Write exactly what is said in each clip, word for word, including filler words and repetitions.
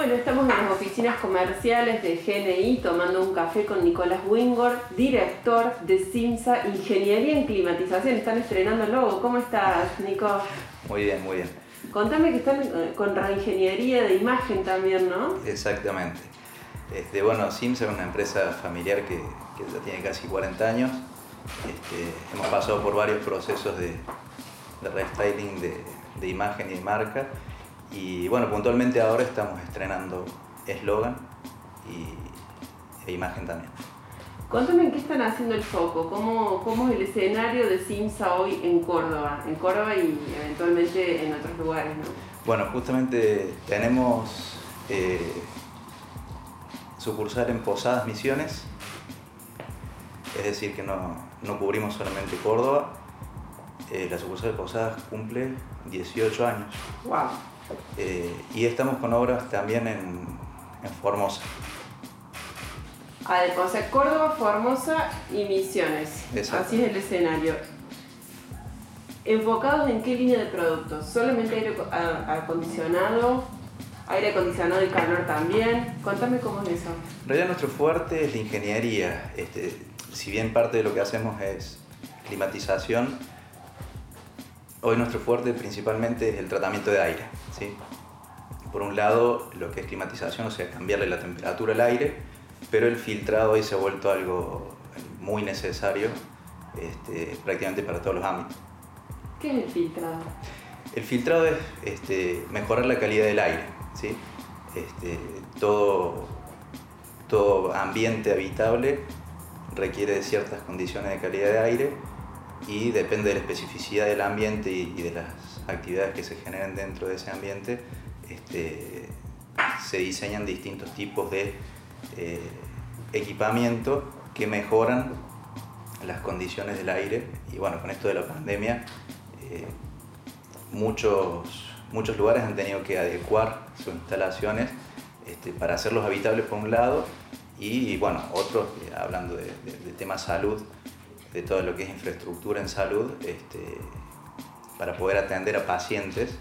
Bueno, estamos en las oficinas comerciales de G N I tomando un café con Nicolás Wingord, director de Simsa Ingeniería en Climatización. Están estrenando el logo. ¿Cómo estás, Nico? Muy bien, muy bien. Contame que están con reingeniería de imagen también, ¿no? Exactamente. Este, bueno, Simsa es una empresa familiar que, que ya tiene casi cuarenta años. Este, hemos pasado por varios procesos de, de restyling de, de imagen y de marca. Y bueno, puntualmente ahora estamos estrenando eslogan y, e imagen también. Contame en qué están haciendo el foco, ¿Cómo, cómo es el escenario de Simsa hoy en Córdoba, en Córdoba y eventualmente en otros lugares, ¿no? Bueno, justamente tenemos eh, sucursal en Posadas Misiones, es decir que no, no cubrimos solamente Córdoba. Eh, la sucursal de Posadas cumple dieciocho años. Wow. Eh, y estamos con obras también en, en Formosa. Ah, o sea, Córdoba, Formosa y Misiones. Exacto. Así es el escenario. ¿Enfocados en qué línea de productos? ¿Solamente aire acondicionado? ¿Aire acondicionado y calor también? Contame cómo es eso. En realidad nuestro fuerte es la ingeniería. Este, si bien parte de lo que hacemos es climatización, hoy nuestro fuerte principalmente es el tratamiento de aire, ¿sí? Por un lado, lo que es climatización, o sea, cambiarle la temperatura al aire, pero el filtrado hoy se ha vuelto algo muy necesario este, prácticamente para todos los ámbitos. ¿Qué es el filtrado? El filtrado es este, mejorar la calidad del aire, ¿sí? Este, todo, todo ambiente habitable requiere de ciertas condiciones de calidad de aire, y depende de la especificidad del ambiente y, y de las actividades que se generen dentro de ese ambiente, este, se diseñan distintos tipos de eh, equipamiento que mejoran las condiciones del aire. Y bueno, con esto de la pandemia, eh, muchos, muchos lugares han tenido que adecuar sus instalaciones este, para hacerlos habitables por un lado, y, y bueno, otros, eh, hablando de, de, de tema salud, de todo lo que es infraestructura en salud, este, para poder atender a pacientes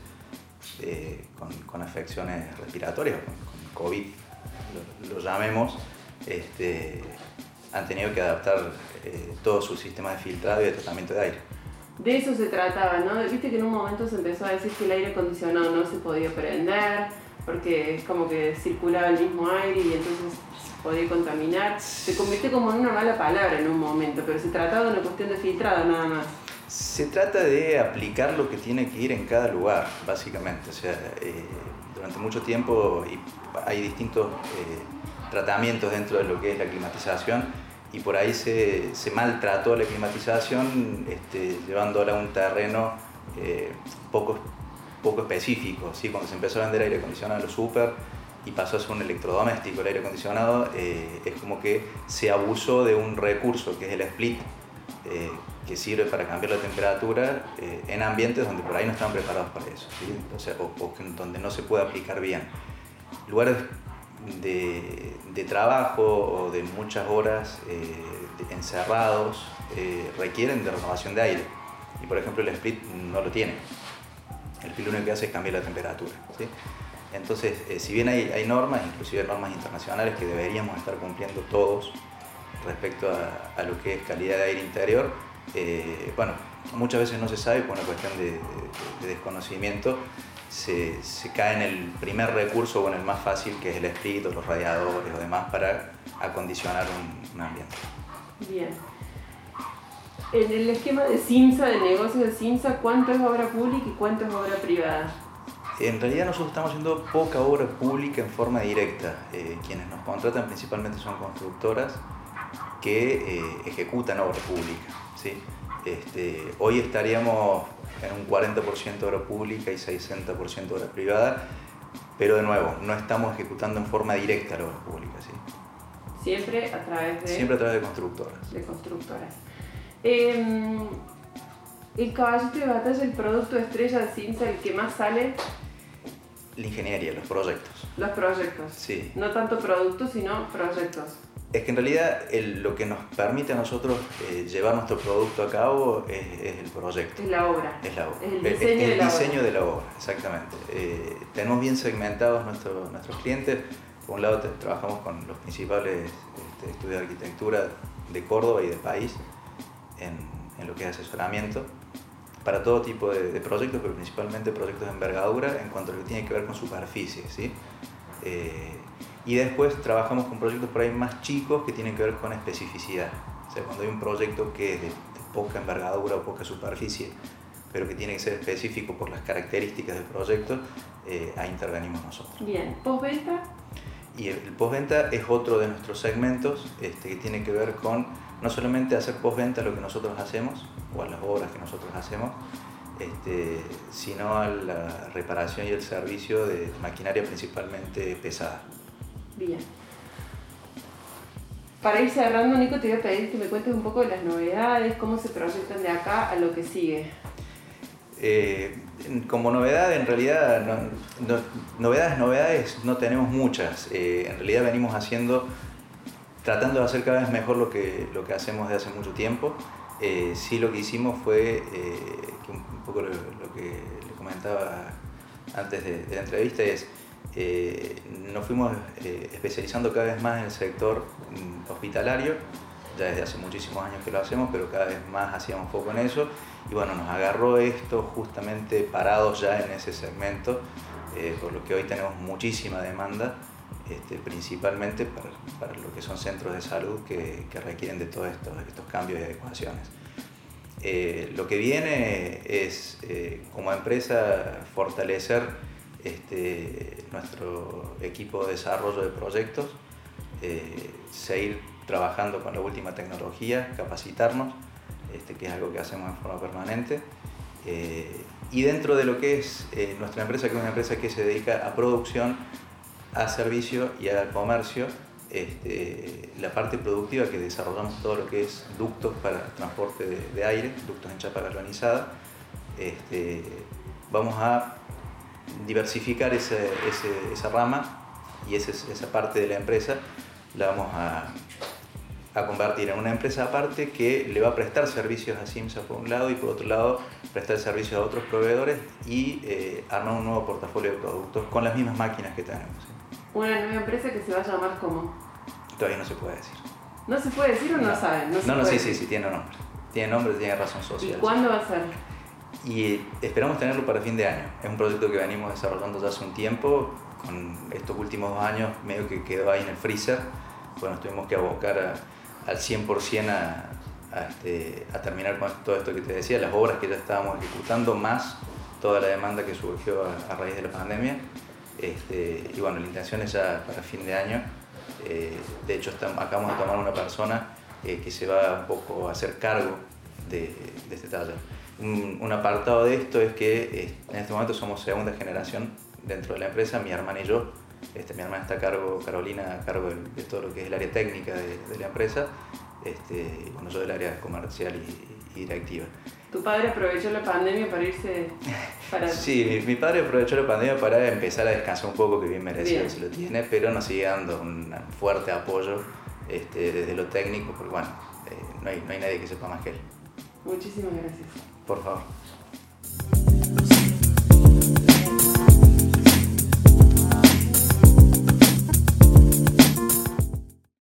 eh, con, con afecciones respiratorias, con, con COVID, lo, lo llamemos, este, han tenido que adaptar eh, todo su sistema de filtrado y de tratamiento de aire. De eso se trataba, ¿no? Viste que en un momento se empezó a decir que el aire acondicionado no se podía prender, porque es como que circulaba el mismo aire y entonces podía contaminar. Se convirtió como en una mala palabra en un momento, pero se trataba de una cuestión de filtrado nada más. Se trata de aplicar lo que tiene que ir en cada lugar, básicamente. O sea, eh, durante mucho tiempo hay distintos eh, tratamientos dentro de lo que es la climatización, y por ahí se, se maltrató la climatización, este, llevándola a un terreno eh, poco, poco específico, ¿sí? Cuando se empezó a vender aire acondicionado en los súper, y pasó a ser un electrodoméstico el aire acondicionado, eh, es como que se abusó de un recurso que es el split, eh, que sirve para cambiar la temperatura eh, en ambientes donde por ahí no están preparados para eso, ¿sí? O sea, o, o donde no se puede aplicar bien. Lugares de, de trabajo o de muchas horas eh, de, encerrados eh, requieren de renovación de aire, y por ejemplo el split no lo tiene. El split lo único que hace es cambiar la temperatura, ¿sí? Entonces, eh, si bien hay, hay normas, inclusive normas internacionales que deberíamos estar cumpliendo todos respecto a, a lo que es calidad de aire interior, eh, bueno, muchas veces no se sabe, por una cuestión de, de, de desconocimiento, se, se cae en el primer recurso o en el más fácil, que es el split o los radiadores o demás, para acondicionar un, un ambiente. Bien. En el esquema de Simsa, de negocios de Simsa, ¿cuánto es obra pública y cuánto es obra privada? En realidad nosotros estamos haciendo poca obra pública en forma directa. Eh, quienes nos contratan principalmente son constructoras que eh, ejecutan obra pública, ¿sí? Este, hoy estaríamos en un cuarenta por ciento obra pública y sesenta por ciento obra privada, pero de nuevo, no estamos ejecutando en forma directa la obra pública, ¿sí? Siempre a través de... Siempre a través de constructoras. De constructoras. Eh, el caballito de batalla, el producto estrella de Simsa, el que más sale... La ingeniería, los proyectos. Los proyectos. Sí. No tanto productos, sino proyectos. Es que en realidad el, lo que nos permite a nosotros eh, llevar nuestro producto a cabo es, es el proyecto. Es la obra. Es la obra. Es el diseño, es, es el de, la diseño de la obra, exactamente. Eh, tenemos bien segmentados nuestro, nuestros clientes. Por un lado te, trabajamos con los principales este, estudios de arquitectura de Córdoba y del país en, en lo que es asesoramiento para todo tipo de, de proyectos, pero principalmente proyectos de envergadura en cuanto a lo que tiene que ver con superficie, ¿sí? Eh, Y después trabajamos con proyectos por ahí más chicos que tienen que ver con especificidad. O sea, cuando hay un proyecto que es de, de poca envergadura o poca superficie, pero que tiene que ser específico por las características del proyecto, eh, ahí intervenimos nosotros. Bien, ¿postventa? Y el, el postventa es otro de nuestros segmentos este, que tiene que ver con no solamente hacer postventa a lo que nosotros hacemos o a las obras que nosotros hacemos, este, sino a la reparación y el servicio de maquinaria principalmente pesada. Bien. Para ir cerrando, Nico, te voy a pedir que me cuentes un poco de las novedades, cómo se proyectan de acá a lo que sigue. Eh, como novedad, en realidad, no, no, novedades, novedades, no tenemos muchas. Eh, en realidad venimos haciendo, tratando de hacer cada vez mejor lo que, lo que hacemos de hace mucho tiempo. Eh, sí, lo que hicimos fue, eh, que un, un poco lo, lo que le comentaba antes de, de la entrevista es, Eh, nos fuimos eh, especializando cada vez más en el sector mm, hospitalario, ya desde hace muchísimos años que lo hacemos, pero cada vez más hacíamos foco en eso y bueno, nos agarró esto justamente parados ya en ese segmento, eh, por lo que hoy tenemos muchísima demanda, este, principalmente para, para lo que son centros de salud que, que requieren de todos estos, estos cambios y adecuaciones. Eh, lo que viene es, eh, como empresa, fortalecer Este, nuestro equipo de desarrollo de proyectos, eh, seguir trabajando con la última tecnología, capacitarnos, este, que es algo que hacemos en forma permanente, eh, y dentro de lo que es eh, nuestra empresa, que es una empresa que se dedica a producción, a servicio y al comercio, este, la parte productiva que desarrollamos todo lo que es ductos para transporte de, de aire, ductos en chapa galvanizada, este, vamos a diversificar ese, ese, esa rama y ese, esa parte de la empresa la vamos a, a convertir en una empresa aparte que le va a prestar servicios a Simsa por un lado y por otro lado prestar servicios a otros proveedores y eh, armar un nuevo portafolio de productos con las mismas máquinas que tenemos. ¿Sí? Una nueva empresa que se va a llamar ¿cómo? Todavía no se puede decir. ¿No se puede decir o no, no saben? No, no, no sí, sí, sí, tiene nombre. Tiene nombre, tiene razón social. ¿Y cuándo va a ser? Y esperamos tenerlo para fin de año. Es un proyecto que venimos desarrollando ya hace un tiempo, con estos últimos dos años medio que quedó ahí en el freezer. Bueno, tuvimos que abocar a, al cien por ciento a, a, este, a terminar con todo esto que te decía, las obras que ya estábamos ejecutando, más toda la demanda que surgió a, a raíz de la pandemia. Este, y bueno, la intención es ya para fin de año. Eh, de hecho, estamos, acabamos de tomar una persona eh, que se va un poco a hacer cargo de, de este taller. Un apartado de esto es que en este momento somos segunda generación dentro de la empresa, mi hermana y yo. Este, mi hermana está a cargo, Carolina, a cargo de, de todo lo que es el área técnica de, de la empresa, este, y bueno, yo del área comercial y, y directiva. ¿Tu padre aprovechó la pandemia para irse? Para... sí, mi, mi padre aprovechó la pandemia para empezar a descansar un poco, que bien merecido se lo tiene, pero nos sigue dando un fuerte apoyo este, desde lo técnico, porque bueno, eh, no, hay, no hay nadie que sepa más que él. Muchísimas gracias. Por favor.